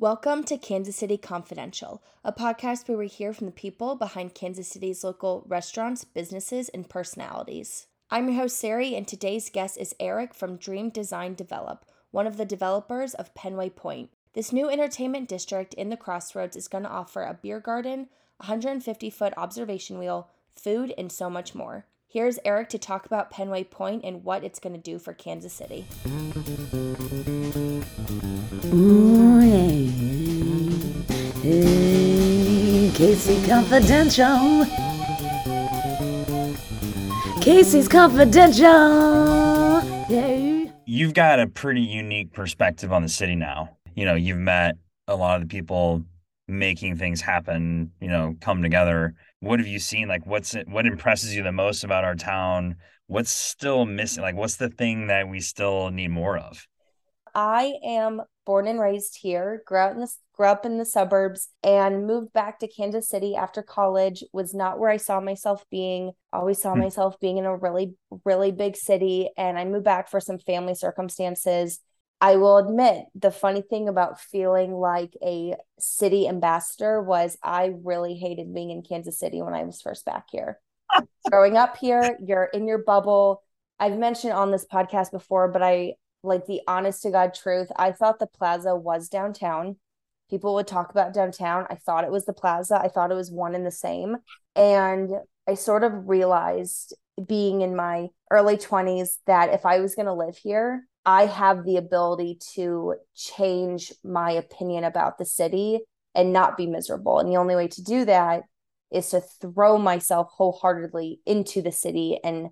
Welcome to Kansas City Confidential, a podcast where we hear from the people behind Kansas City's local restaurants, businesses, and personalities. I'm your host, Sari, and today's guest is Eric from Dream Design Develop, one of the developers of Pennway Point. This new entertainment district in the Crossroads is going to offer a beer garden, 150-foot observation wheel, food, and so much more. Here's Eric to talk about Pennway Point and what it's going to do for Kansas City. Ooh, hey, hey, Casey Confidential. Casey's Confidential. Hey. You've got a pretty unique perspective on the city now. You know, you've met a lot of the people making things happen, you know, come together. What have you seen? Like, what impresses you the most about our town? What's still missing? Like, what's the thing that we still need more of? I am born and raised here, grew up in the suburbs, and moved back to Kansas City after college. Was not where I saw myself being. Always saw myself being in a really, really big city. And I moved back for some family circumstances. I will admit, the funny thing about feeling like a city ambassador was I really hated being in Kansas City when I was first back here. Growing up here, you're in your bubble. I've mentioned on this podcast before, but like the honest to God truth, I thought the plaza was downtown. People would talk about downtown. I thought it was the plaza. I thought it was one and the same. And I sort of realized being in my early 20s that if I was going to live here, I have the ability to change my opinion about the city and not be miserable. And the only way to do that is to throw myself wholeheartedly into the city and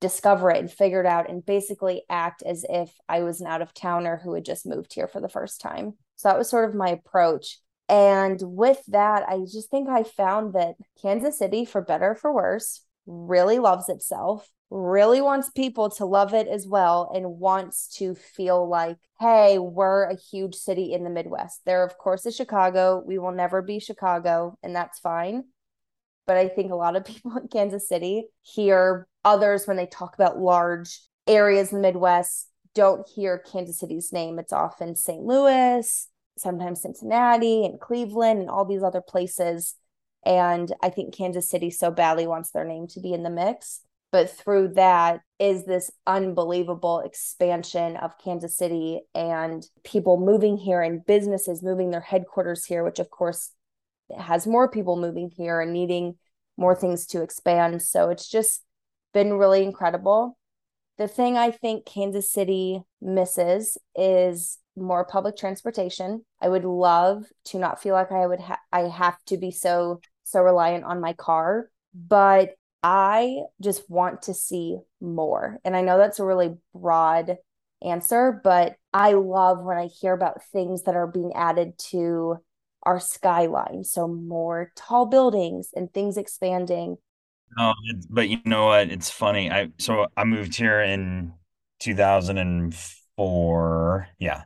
discover it and figure it out and basically act as if I was an out-of-towner who had just moved here for the first time. So that was sort of my approach. And with that, I just think I found that Kansas City, for better or for worse, really loves itself, really wants people to love it as well, and wants to feel like, hey, we're a huge city in the Midwest. There, of course, is Chicago. We will never be Chicago, and that's fine. But I think a lot of people in Kansas City hear others when they talk about large areas in the Midwest, don't hear Kansas City's name. It's often St. Louis, sometimes Cincinnati and Cleveland and all these other places. And I think Kansas City so badly wants their name to be in the mix. But through that is this unbelievable expansion of Kansas City and people moving here and businesses moving their headquarters here, which of course has more people moving here and needing more things to expand. So it's just been really incredible. The thing I think Kansas City misses is more public transportation. I would love to not feel like I have to be so reliant on my car, but I just want to see more. And I know that's a really broad answer, but I love when I hear about things that are being added to our skyline. So more tall buildings and things expanding. No, but you know what? It's funny. So I moved here in 2004. Yeah.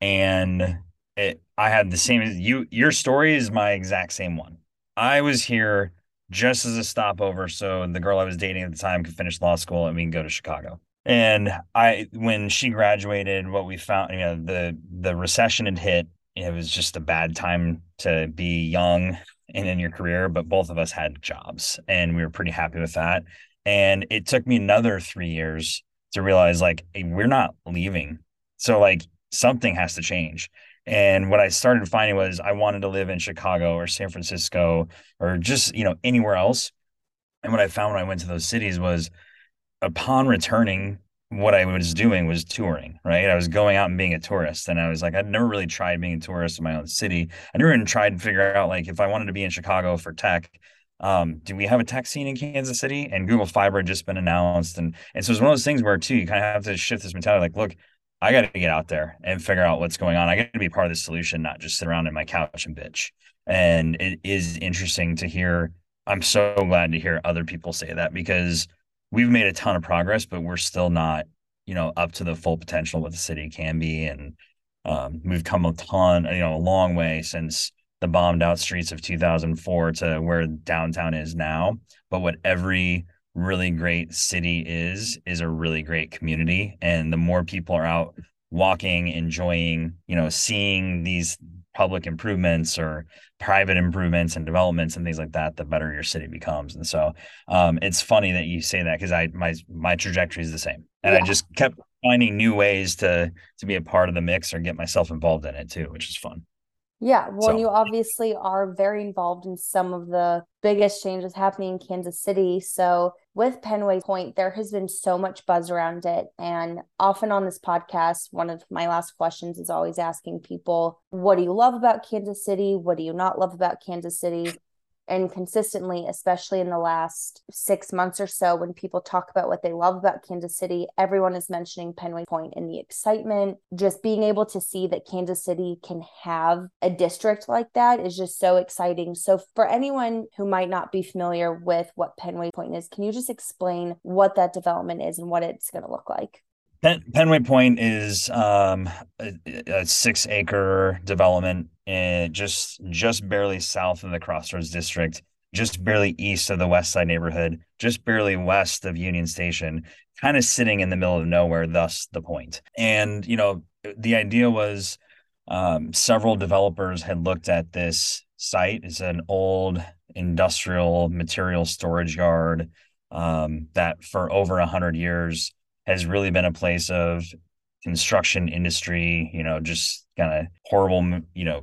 And I had the same as you. Your story is my exact same one. I was here just as a stopover, so the girl I was dating at the time could finish law school and we can go to Chicago. And when she graduated, what we found, you know, the recession had hit. It was just a bad time to be young and in your career, but both of us had jobs and we were pretty happy with that. And it took me another 3 years to realize, like, hey, we're not leaving. So like something has to change. And what I started finding was I wanted to live in Chicago or San Francisco or just, you know, anywhere else. And what I found when I went to those cities was upon returning, what I was doing was touring, right? I was going out and being a tourist. And I was like, I'd never really tried being a tourist in my own city. I never even tried to figure out, like, if I wanted to be in Chicago for tech, do we have a tech scene in Kansas City? And Google Fiber had just been announced. And so it's one of those things where, too, you kind of have to shift this mentality. Like, look, I got to get out there and figure out what's going on. I got to be part of the solution, not just sit around in my couch and bitch. And it is interesting to hear. I'm so glad to hear other people say that, because we've made a ton of progress, but we're still not, you know, up to the full potential of what the city can be. And we've come a long way since the bombed out streets of 2004 to where downtown is now. But what every really great city is a really great community. And the more people are out walking, enjoying, you know, seeing these public improvements or private improvements and developments and things like that, the better your city becomes. And so it's funny that you say that, because my trajectory is the same. And yeah. I just kept finding new ways to be a part of the mix or get myself involved in it too, which is fun. Yeah. Well, so. You obviously are very involved in some of the biggest changes happening in Kansas City. So with Pennway Point, there has been so much buzz around it. And often on this podcast, one of my last questions is always asking people, what do you love about Kansas City? What do you not love about Kansas City? And consistently, especially in the last 6 months or so, when people talk about what they love about Kansas City, everyone is mentioning Pennway Point and the excitement. Just being able to see that Kansas City can have a district like that is just so exciting. So for anyone who might not be familiar with what Pennway Point is, can you just explain what that development is and what it's going to look like? Pennway Point is a 6-acre development just barely south of the Crossroads district, just barely east of the West Side neighborhood, just barely west of Union Station, kind of sitting in the middle of nowhere, thus the point. And, you know, the idea was several developers had looked at this site. It's an old industrial material storage yard that for over 100 years has really been a place of construction industry, you know, just kind of horrible, you know,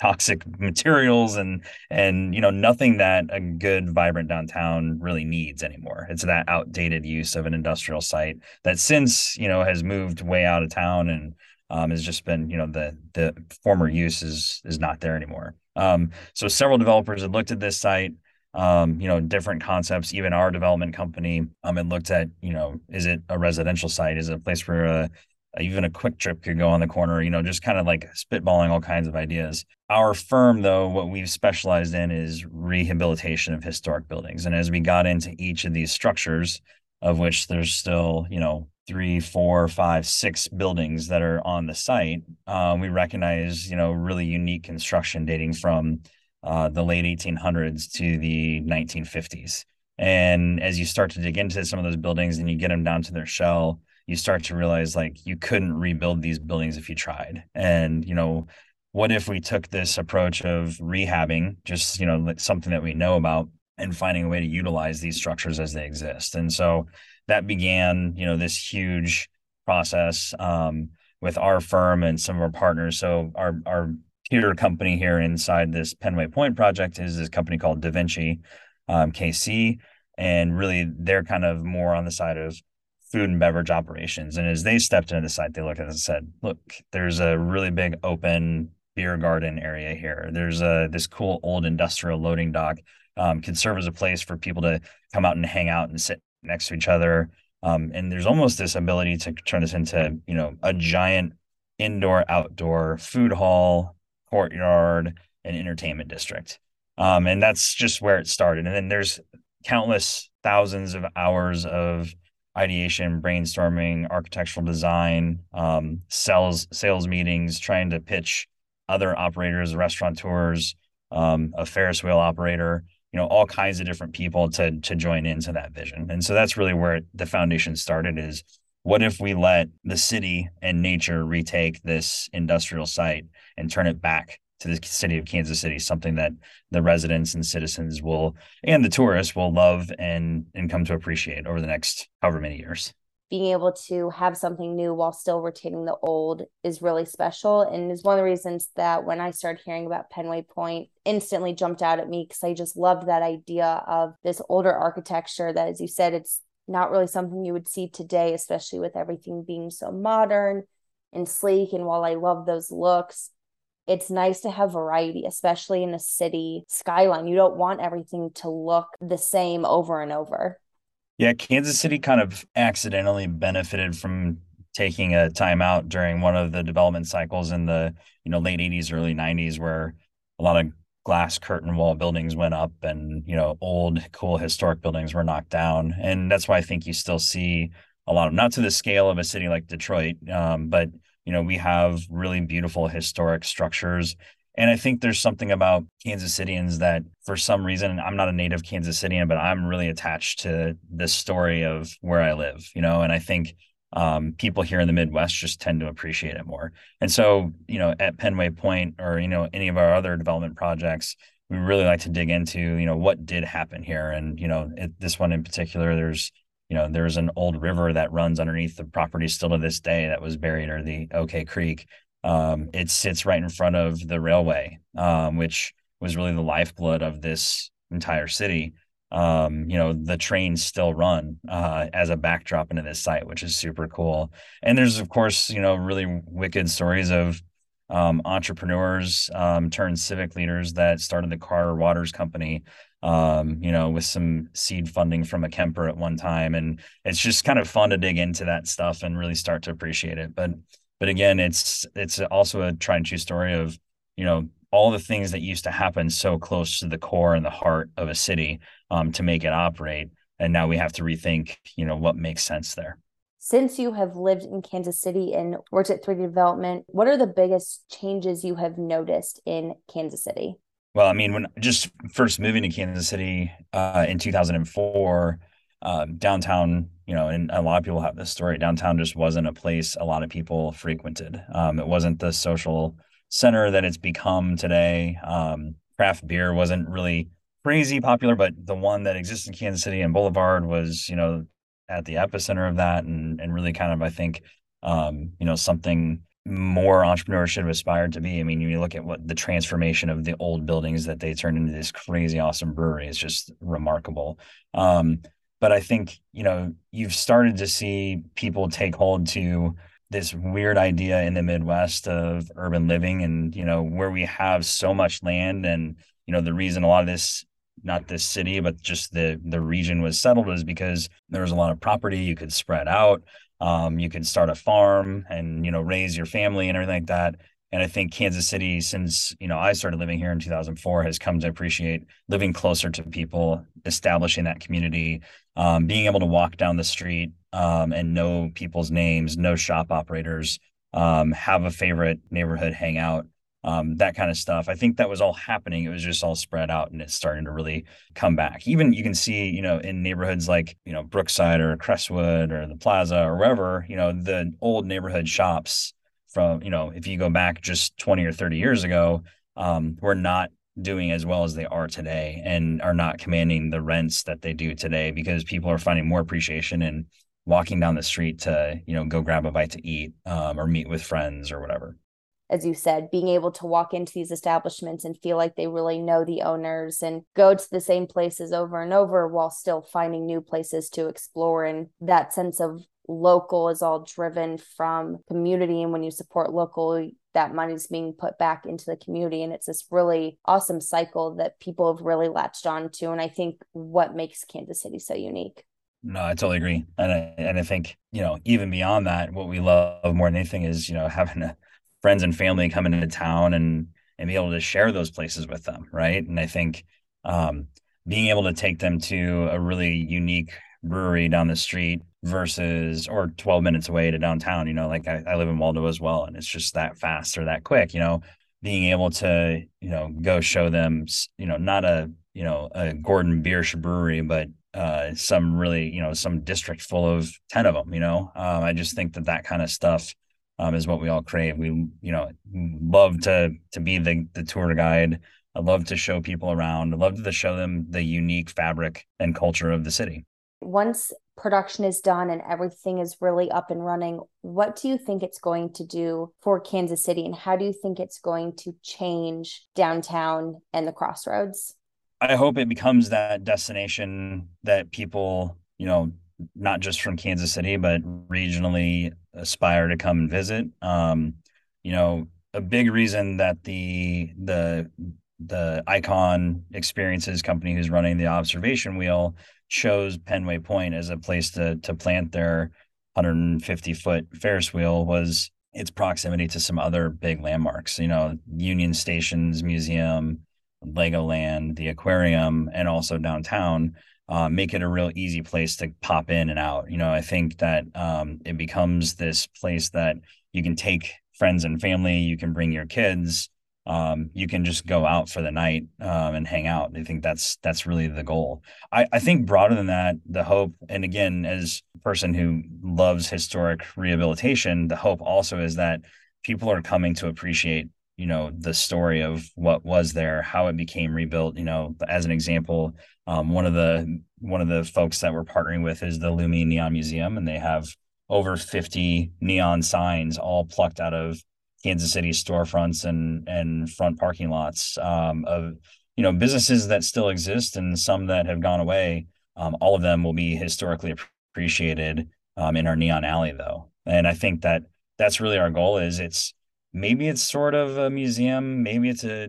toxic materials and, you know, nothing that a good, vibrant downtown really needs anymore. It's that outdated use of an industrial site that since, you know, has moved way out of town and has just been, you know, the former use is not there anymore. So several developers had looked at this site, you know, different concepts. Even our development company had looked at, you know, is it a residential site? Is it a place where even a quick trip could go on the corner? You know, just kind of like spitballing all kinds of ideas. Our firm, though, what we've specialized in is rehabilitation of historic buildings. And as we got into each of these structures, of which there's still, you know, 3, 4, 5, 6 buildings that are on the site, we recognize, you know, really unique construction dating from the late 1800s to the 1950s. And as you start to dig into some of those buildings and you get them down to their shell, you start to realize, like, you couldn't rebuild these buildings if you tried. And, you know, what if we took this approach of rehabbing, just, you know, something that we know about, and finding a way to utilize these structures as they exist? And so that began, you know, this huge process with our firm and some of our partners. So our peer company here inside this Pennway Point project is this company called Da Vinci KC, and really they're kind of more on the side of food and beverage operations. And as they stepped into the site, they looked at it and said, look, there's a really big open beer garden area here. There's this cool old industrial loading dock, can serve as a place for people to come out and hang out and sit next to each other. And there's almost this ability to turn this into, you know, a giant indoor, outdoor food hall, courtyard, and entertainment district. And that's just where it started. And then there's countless thousands of hours of ideation, brainstorming, architectural design, sales meetings, trying to pitch other operators, restaurateurs, a Ferris wheel operator, you know, all kinds of different people to join into that vision. And so that's really where the foundation started, is what if we let the city and nature retake this industrial site and turn it back to the city of Kansas City, something that the residents and citizens will, and the tourists will love and come to appreciate over the next however many years. Being able to have something new while still retaining the old is really special, and is one of the reasons that when I started hearing about Pennway Point, instantly jumped out at me, because I just loved that idea of this older architecture that, as you said, it's not really something you would see today, especially with everything being so modern and sleek. And while I love those looks, it's nice to have variety, especially in a city skyline. You don't want everything to look the same over and over. Yeah, Kansas City kind of accidentally benefited from taking a timeout during one of the development cycles in the, you know, late 80s, early 90s, where a lot of glass curtain wall buildings went up and, you know, old, cool, historic buildings were knocked down. And that's why I think you still see a lot of, not to the scale of a city like Detroit, but, you know, we have really beautiful historic structures. And I think there's something about Kansas Cityans that, for some reason, and I'm not a native Kansas Citian, but I'm really attached to this story of where I live, you know, and I think people here in the Midwest just tend to appreciate it more. And so, you know, at Pennway Point or, you know, any of our other development projects, we really like to dig into, you know, what did happen here. And, you know, this one in particular, there's an old river that runs underneath the property still to this day that was buried, or the OK Creek. It sits right in front of the railway, which was really the lifeblood of this entire city. You know, the trains still run as a backdrop into this site, which is super cool. And there's, of course, you know, really wicked stories of entrepreneurs turned civic leaders that started the Carter Waters Company, you know, with some seed funding from a Kemper at one time. And it's just kind of fun to dig into that stuff and really start to appreciate it. But again, it's also a tried and true story of, you know, all the things that used to happen so close to the core and the heart of a city to make it operate. And now we have to rethink, you know, what makes sense there. Since you have lived in Kansas City and worked at 3D Development, what are the biggest changes you have noticed in Kansas City? Well, I mean, when just first moving to Kansas City in 2004, downtown, you know, and a lot of people have this story, downtown just wasn't a place a lot of people frequented. It wasn't the social center that it's become today. Craft beer wasn't really crazy popular, but the one that exists in Kansas City and Boulevard was, you know, at the epicenter of that, and really kind of, I think, you know, something more entrepreneurs should have aspired to be. I mean, you look at what the transformation of the old buildings that they turned into this crazy awesome brewery is just remarkable. But I think, you know, you've started to see people take hold to this weird idea in the Midwest of urban living, and, you know, where we have so much land, and, you know, the reason a lot of this, not this city, but just the region was settled was because there was a lot of property. You could spread out, you could start a farm and, you know, raise your family and everything like that. And I think Kansas City, since, you know, I started living here in 2004, has come to appreciate living closer to people, establishing that community, being able to walk down the street and know people's names, know shop operators, have a favorite neighborhood hangout. That kind of stuff. I think that was all happening. It was just all spread out, and it's starting to really come back. Even you can see, you know, in neighborhoods like, you know, Brookside or Crestwood or the Plaza or wherever, you know, the old neighborhood shops from, you know, if you go back just 20 or 30 years ago, were not doing as well as they are today, and are not commanding the rents that they do today, because people are finding more appreciation in walking down the street to, you know, go grab a bite to eat or meet with friends or whatever. As you said, being able to walk into these establishments and feel like they really know the owners, and go to the same places over and over while still finding new places to explore. And that sense of local is all driven from community. And when you support local, that money is being put back into the community. And it's this really awesome cycle that people have really latched on to. And I think what makes Kansas City so unique. No, I totally agree. And I think, you know, even beyond that, what we love more than anything is, you know, having a friends and family come into town and be able to share those places with them, right? And I think being able to take them to a really unique brewery down the street versus, or 12 minutes away to downtown, you know, like I live in Waldo as well, and it's just that fast or that quick, you know, being able to, you know, go show them, you know, not a, you know, a Gordon Biersch brewery, but some really, you know, some district full of 10 of them, you know. I just think that kind of stuff is what we all crave. We, you know, love to be the tour guide. I love to show people around. I love to show them the unique fabric and culture of the city. Once production is done and everything is really up and running, what do you think it's going to do for Kansas City, and how do you think it's going to change downtown and the Crossroads? I hope it becomes that destination that people, you know, not just from Kansas City, but regionally aspire to come and visit. You know, a big reason that the Icon Experiences company, who's running the observation wheel, chose Pennway Point as a place to plant their 150-foot Ferris wheel was its proximity to some other big landmarks, you know, Union Station's museum, Legoland, the aquarium, and also downtown. Make it a real easy place to pop in and out. You know, I think that it becomes this place that you can take friends and family, you can bring your kids, you can just go out for the night and hang out. I think that's really the goal. I think broader than that, the hope, and again, as a person who loves historic rehabilitation, the hope also is that people are coming to appreciate, you know, the story of what was there, how it became rebuilt. You know, as an example, one of the folks that we're partnering with is the Lumi Neon Museum, and they have over 50 neon signs all plucked out of Kansas City storefronts and front parking lots of, you know, businesses that still exist and some that have gone away. All of them will be historically appreciated in our neon alley, though. And I think that that's really our goal. Is maybe it's sort of a museum, maybe it's a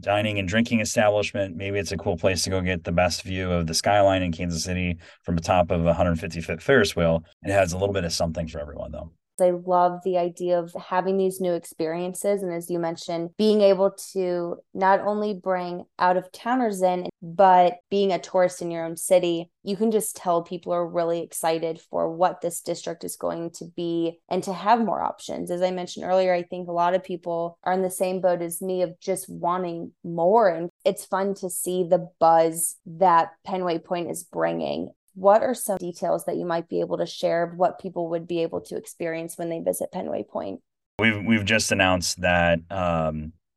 dining and drinking establishment, maybe it's a cool place to go get the best view of the skyline in Kansas City from the top of a 150-foot Ferris wheel. It has a little bit of something for everyone, though. I love the idea of having these new experiences. And as you mentioned, being able to not only bring out of towners in, but being a tourist in your own city, you can just tell people are really excited for what this district is going to be and to have more options. As I mentioned earlier, I think a lot of people are in the same boat as me of just wanting more. And it's fun to see the buzz that Pennway Point is bringing. What are some details that you might be able to share of what people would be able to experience when they visit Pennway Point? We've just announced that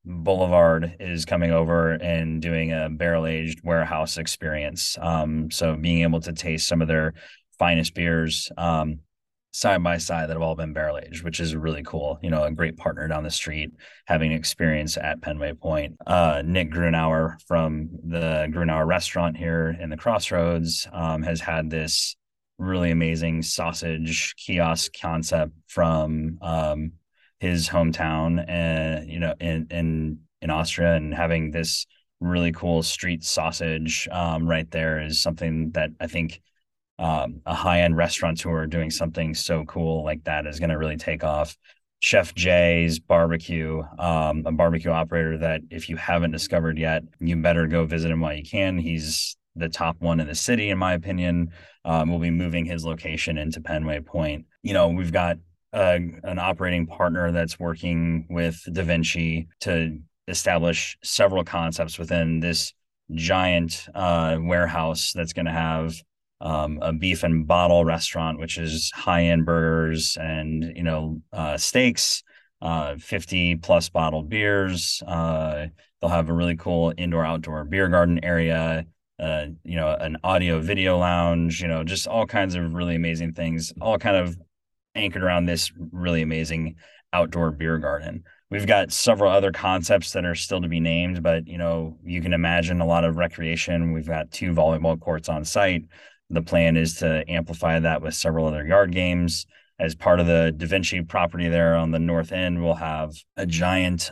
Boulevard is coming over and doing a barrel-aged warehouse experience. So being able to taste some of their finest beers side by side that have all been barrel-aged, which is really cool. You know, a great partner down the street having an experience at Pennway Point. Nick Grunauer from the Grunauer Restaurant here in the Crossroads has had this really amazing sausage kiosk concept from his hometown, and you know, in Austria, and having this really cool street sausage right there is something that I think a high-end restaurateur doing something so cool like that is going to really take off. Chef Jay's Barbecue, a barbecue operator that if you haven't discovered yet, you better go visit him while you can. He's the top one in the city, in my opinion. We'll be moving his location into Pennway Point. You know, we've got an operating partner that's working with Da Vinci to establish several concepts within this giant warehouse that's going to have a beef and bottle restaurant, which is high-end burgers and, you know, steaks, 50 plus bottled beers. They'll have a really cool indoor-outdoor beer garden area, you know, an audio video lounge, you know, just all kinds of really amazing things, all kind of anchored around this really amazing outdoor beer garden. We've got several other concepts that are still to be named, but, you know, you can imagine a lot of recreation. We've got 2 volleyball courts on site. The plan is to amplify that with several other yard games. As part of the Da Vinci property there on the north end, we'll have a giant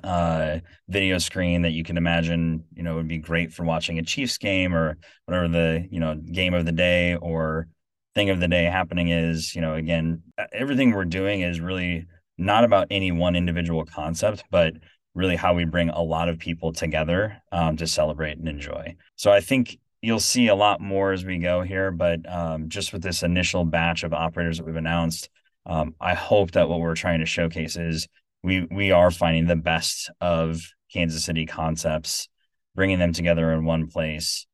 video screen that you can imagine, you know, would be great for watching a Chiefs game or whatever the, you know, game of the day or thing of the day happening is. You know, again, everything we're doing is really not about any one individual concept, but really how we bring a lot of people together to celebrate and enjoy. So I think you'll see a lot more as we go here, but just with this initial batch of operators that we've announced, I hope that what we're trying to showcase is we are finding the best of Kansas City concepts, bringing them together in one place,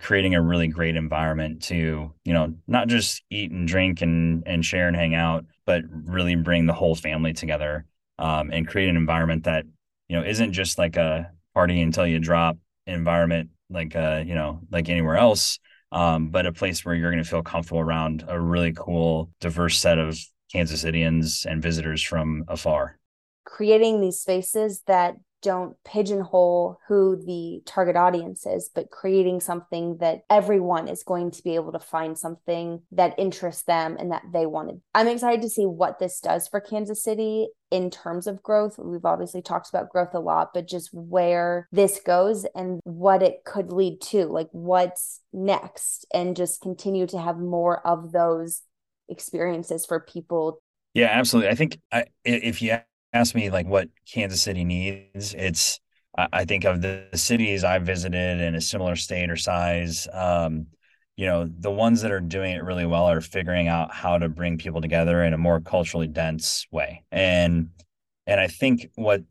creating a really great environment to, you know, not just eat and drink and share and hang out, but really bring the whole family together and create an environment that, you know, isn't just like a party until you drop environment, like, you know, like anywhere else, but a place where you're going to feel comfortable around a really cool, diverse set of Kansas Cityans and visitors from afar. Creating these spaces that don't pigeonhole who the target audience is, but creating something that everyone is going to be able to find something that interests them and that they wanted. I'm excited to see what this does for Kansas City in terms of growth. We've obviously talked about growth a lot, but just where this goes and what it could lead to, like what's next, and just continue to have more of those experiences for people. Yeah, absolutely. I think if you ask me like what Kansas City needs, it's, I think of the cities I've visited in a similar state or size, you know, the ones that are doing it really well are figuring out how to bring people together in a more culturally dense way. And I think what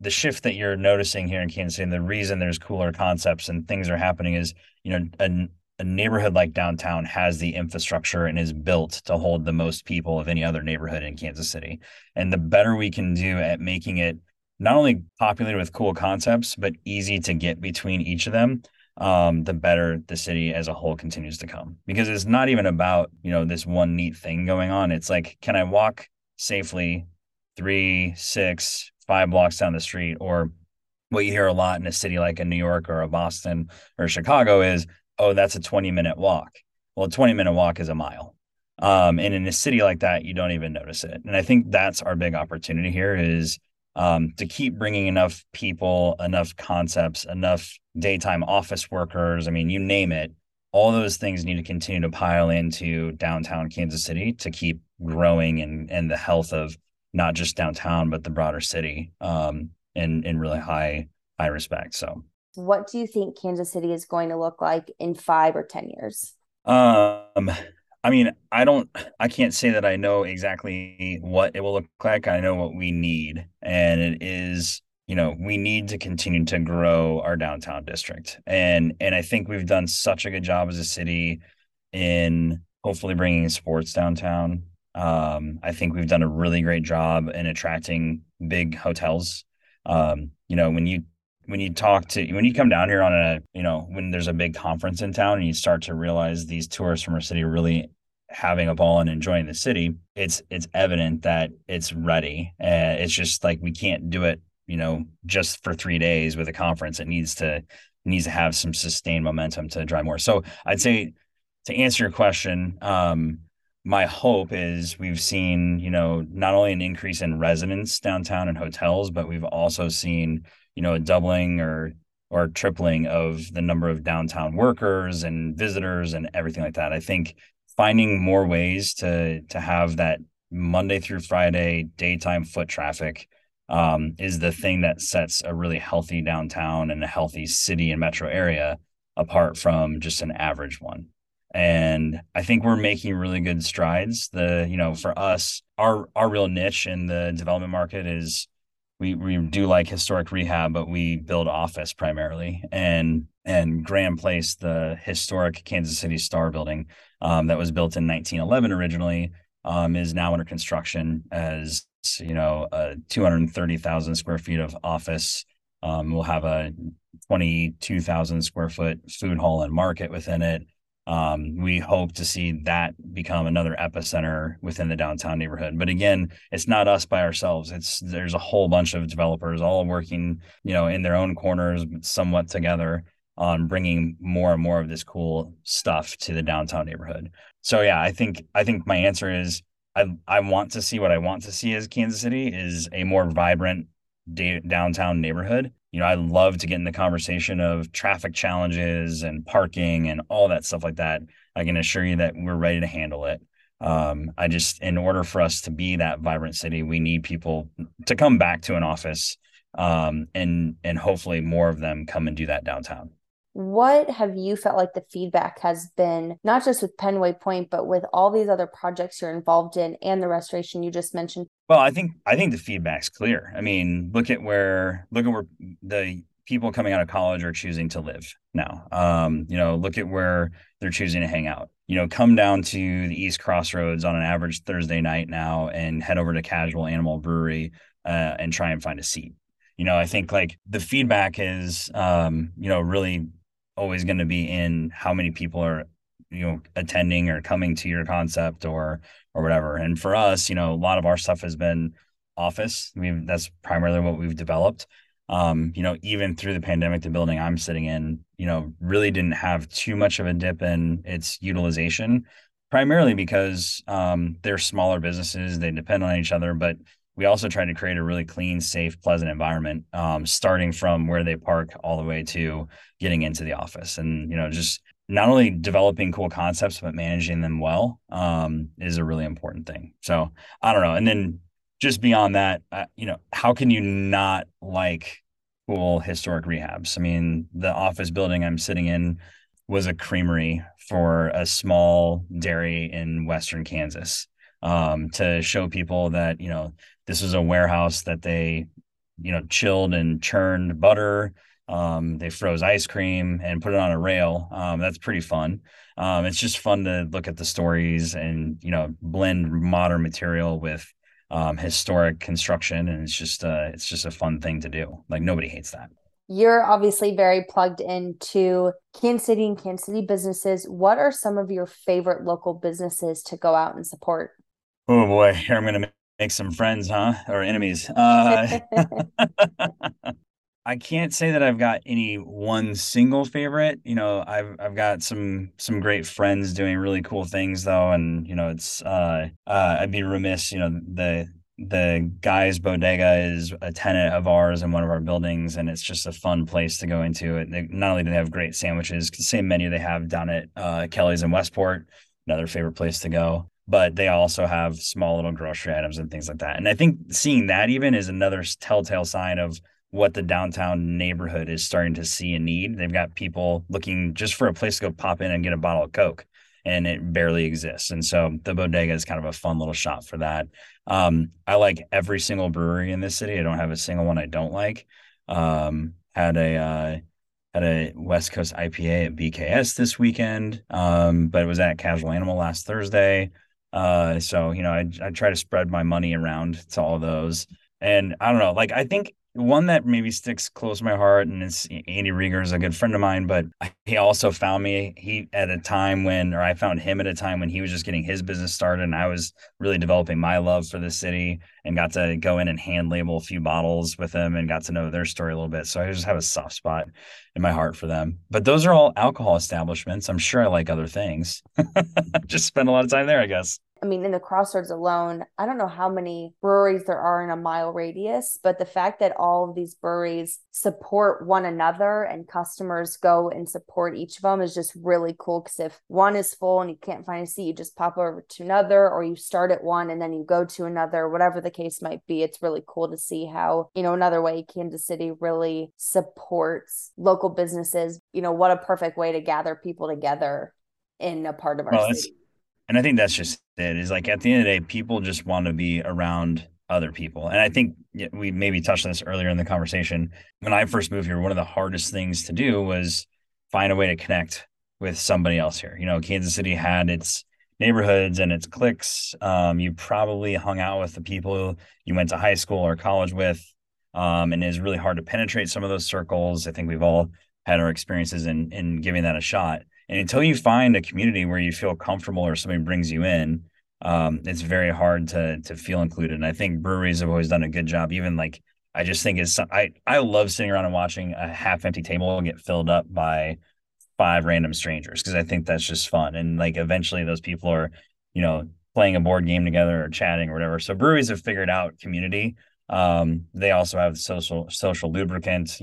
the shift that you're noticing here in Kansas City, and the reason there's cooler concepts and things are happening is, you know, a neighborhood like downtown has the infrastructure and is built to hold the most people of any other neighborhood in Kansas City. And the better we can do at making it not only populated with cool concepts, but easy to get between each of them, the better the city as a whole continues to come. Because it's not even about, you know, this one neat thing going on. It's like, can I walk safely 3, 6, 5 blocks down the street? Or what you hear a lot in a city like in New York or a Boston or Chicago is, oh, that's a 20-minute walk. Well, a 20-minute walk is a mile. And in a city like that, you don't even notice it. And I think that's our big opportunity here is to keep bringing enough people, enough concepts, enough daytime office workers. I mean, you name it. All those things need to continue to pile into downtown Kansas City to keep growing and the health of not just downtown, but the broader city in really high respect. So what do you think Kansas City is going to look like in 5 or 10 years? I mean, I can't say that I know exactly what it will look like. I know what we need, and it is, you know, we need to continue to grow our downtown district. And I think we've done such a good job as a city in hopefully bringing sports downtown. I think we've done a really great job in attracting big hotels. You know, when you come down here on a, you know, when there's a big conference in town and you start to realize these tourists from our city are really having a ball and enjoying the city, it's evident that it's ready. It's just like, we can't do it, you know, just for 3 days with a conference. It needs to have some sustained momentum to drive more. So I'd say to answer your question, my hope is we've seen, you know, not only an increase in residents downtown and hotels, but we've also seen, you know, a doubling or tripling of the number of downtown workers and visitors and everything like that. I think finding more ways to have that Monday through Friday daytime foot traffic is the thing that sets a really healthy downtown and a healthy city and metro area apart from just an average one. And I think we're making really good strides. You know, for us, our real niche in the development market is we do like historic rehab, but we build office primarily. And Graham Place, the historic Kansas City Star building that was built in 1911 originally, is now under construction as, you know, 230,000 square feet of office. We'll have a 22,000 square foot food hall and market within it. We hope to see that become another epicenter within the downtown neighborhood. But again, it's not us by ourselves. There's a whole bunch of developers all working, you know, in their own corners, somewhat together on bringing more and more of this cool stuff to the downtown neighborhood. So yeah, I think my answer is I want to see what I want to see as Kansas City is a more vibrant downtown neighborhood. You know, I love to get in the conversation of traffic challenges and parking and all that stuff like that. I can assure you that we're ready to handle it. In order for us to be that vibrant city, we need people to come back to an office, and hopefully more of them come and do that downtown. What have you felt like the feedback has been, not just with Pennway Point, but with all these other projects you're involved in and the restoration you just mentioned? Well, I think the feedback's clear. I mean, look at where the people coming out of college are choosing to live now. You know, look at where they're choosing to hang out. You know, come down to the East Crossroads on an average Thursday night now and head over to Casual Animal Brewery and try and find a seat. You know, I think like the feedback is, you know, really always going to be in how many people are, you know, attending or coming to your concept or whatever. And for us, you know, a lot of our stuff has been office. That's primarily what we've developed. You know, even through the pandemic, the building I'm sitting in, you know, really didn't have too much of a dip in its utilization, primarily because they're smaller businesses. They depend on each other, but we also tried to create a really clean, safe, pleasant environment, starting from where they park all the way to getting into the office. And, you know, just not only developing cool concepts, but managing them well is a really important thing. So I don't know. And then just beyond that, you know, how can you not like cool historic rehabs? I mean, the office building I'm sitting in was a creamery for a small dairy in Western Kansas, to show people that, you know, this was a warehouse that they chilled and churned butter. They froze ice cream and put it on a rail. That's pretty fun. It's just fun to look at the stories and, blend modern material with historic construction. And it's just a fun thing to do. Like, nobody hates that. You're obviously very plugged into Kansas City and Kansas City businesses. What are some of your favorite local businesses to go out and support? Oh boy, here I'm going to make some friends, huh? Or enemies. I can't say that I've got any one single favorite. I've got some great friends doing really cool things though. And, it's, I'd be remiss, the Guy's Bodega is a tenant of ours in one of our buildings, and it's just a fun place to go into. It not only do they have great sandwiches, same menu they have down at Kelly's in Westport, another favorite place to go, but they also have small little grocery items and things like that. And I think seeing that even is another telltale sign of what the downtown neighborhood is starting to see a need. They've got people looking just for a place to go pop in and get a bottle of Coke, and it barely exists. And so the bodega is kind of a fun little shop for that. I like every single brewery in this city. I don't have a single one I don't like. Had a West Coast IPA at BKS this weekend, but it was at Casual Animal last Thursday. I try to spread my money around to all those. And I don't know, like, I think one that maybe sticks close to my heart, and it's Andy Rieger is a good friend of mine, but he also found me. I found him at a time when he was just getting his business started, and I was really developing my love for the city, and got to go in and hand label a few bottles with him and got to know their story a little bit. So I just have a soft spot in my heart for them. But those are all alcohol establishments. I'm sure I like other things. Just spend a lot of time there, I guess. I mean, in the Crossroads alone, I don't know how many breweries there are in a mile radius, but the fact that all of these breweries support one another and customers go and support each of them is just really cool. Because if one is full and you can't find a seat, you just pop over to another, or you start at one and then you go to another, whatever the case might be. It's really cool to see how, another way Kansas City really supports local businesses. What a perfect way to gather people together in a part of our city. And I think that's just it, is like, at the end of the day, people just want to be around other people. And I think we maybe touched on this earlier in the conversation. When I first moved here, one of the hardest things to do was find a way to connect with somebody else here. Kansas City had its neighborhoods and its cliques. You probably hung out with the people you went to high school or college with. And it's really hard to penetrate some of those circles. I think we've all had our experiences in giving that a shot. And until you find a community where you feel comfortable or somebody brings you in, it's very hard to feel included. And I think breweries have always done a good job. Even like, I just think I love sitting around and watching a half empty table get filled up by 5 random strangers, because I think that's just fun. And like, eventually those people are, playing a board game together or chatting or whatever. So breweries have figured out community. They also have social lubricant,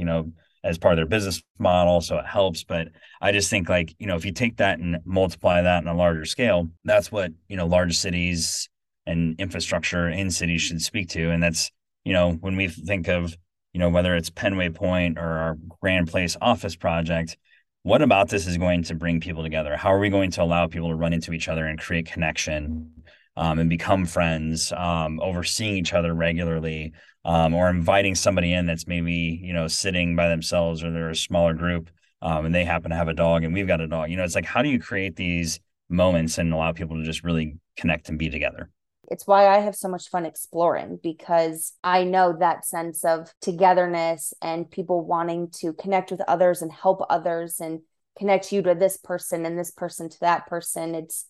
as part of their business model, so it helps. But I just think, like, if you take that and multiply that on a larger scale, that's what, large cities and infrastructure in cities should speak to. And that's, when we think of, whether it's Pennway Point or our Graham Place office project, what about this is going to bring people together? How are we going to allow people to run into each other and create connection and become friends, overseeing each other regularly, or inviting somebody in that's maybe, sitting by themselves, or they're a smaller group, and they happen to have a dog and we've got a dog. It's like, how do you create these moments and allow people to just really connect and be together? It's why I have so much fun exploring, because I know that sense of togetherness and people wanting to connect with others and help others and connect you to this person and this person to that person. It's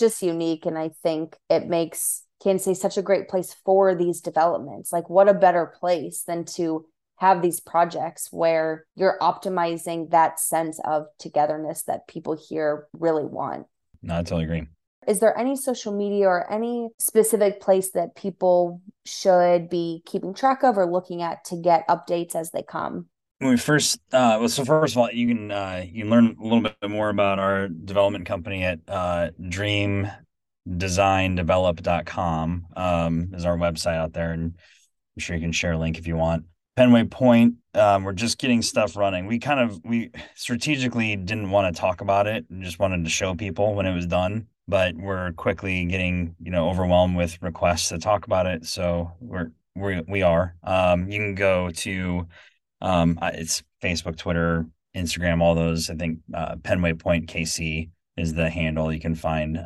just unique. And I think it makes Kansas City such a great place for these developments. Like, what a better place than to have these projects where you're optimizing that sense of togetherness that people here really want. No, I totally agree. Is there any social media or any specific place that people should be keeping track of or looking at to get updates as they come? When we first, first of all, you can learn a little bit more about our development company at dreamdesigndevelop.com is our website out there, and I'm sure you can share a link if you want. Pennway Point, we're just getting stuff running. We strategically didn't want to talk about it and just wanted to show people when it was done, but we're quickly getting overwhelmed with requests to talk about it, so we're we are. You can go to it's Facebook, Twitter, Instagram, all those. I think Pennway Point KC is the handle. You can find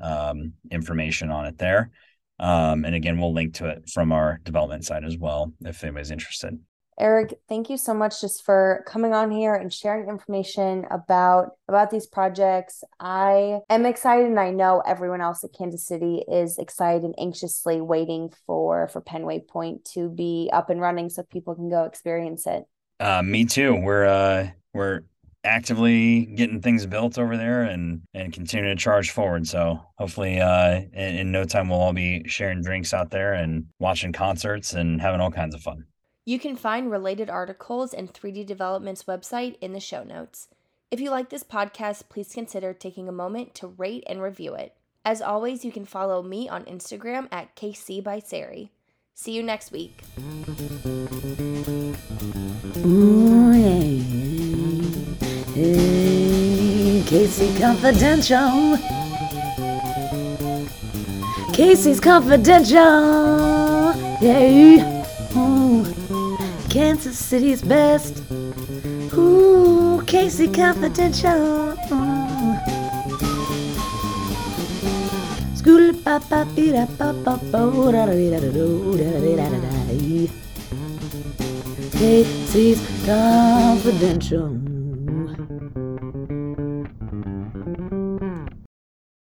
information on it there. And again, we'll link to it from our development side as well if anybody's interested. Eric, thank you so much just for coming on here and sharing information about these projects. I am excited, and I know everyone else at Kansas City is excited and anxiously waiting for Pennway Point to be up and running so people can go experience it. Me too. We're actively getting things built over there and continue to charge forward. So hopefully in no time, we'll all be sharing drinks out there and watching concerts and having all kinds of fun. You can find related articles and 3D Development's website in the show notes. If you like this podcast, please consider taking a moment to rate and review it. As always, you can follow me on Instagram at KCBySari. See you next week. Ooh, hey, KC Confidential. KC's Confidential. Hey. Ooh, Kansas City's best. Ooh, KC Confidential. School pa pa pi da pa pa po da da da da da da da. KC's Confidential.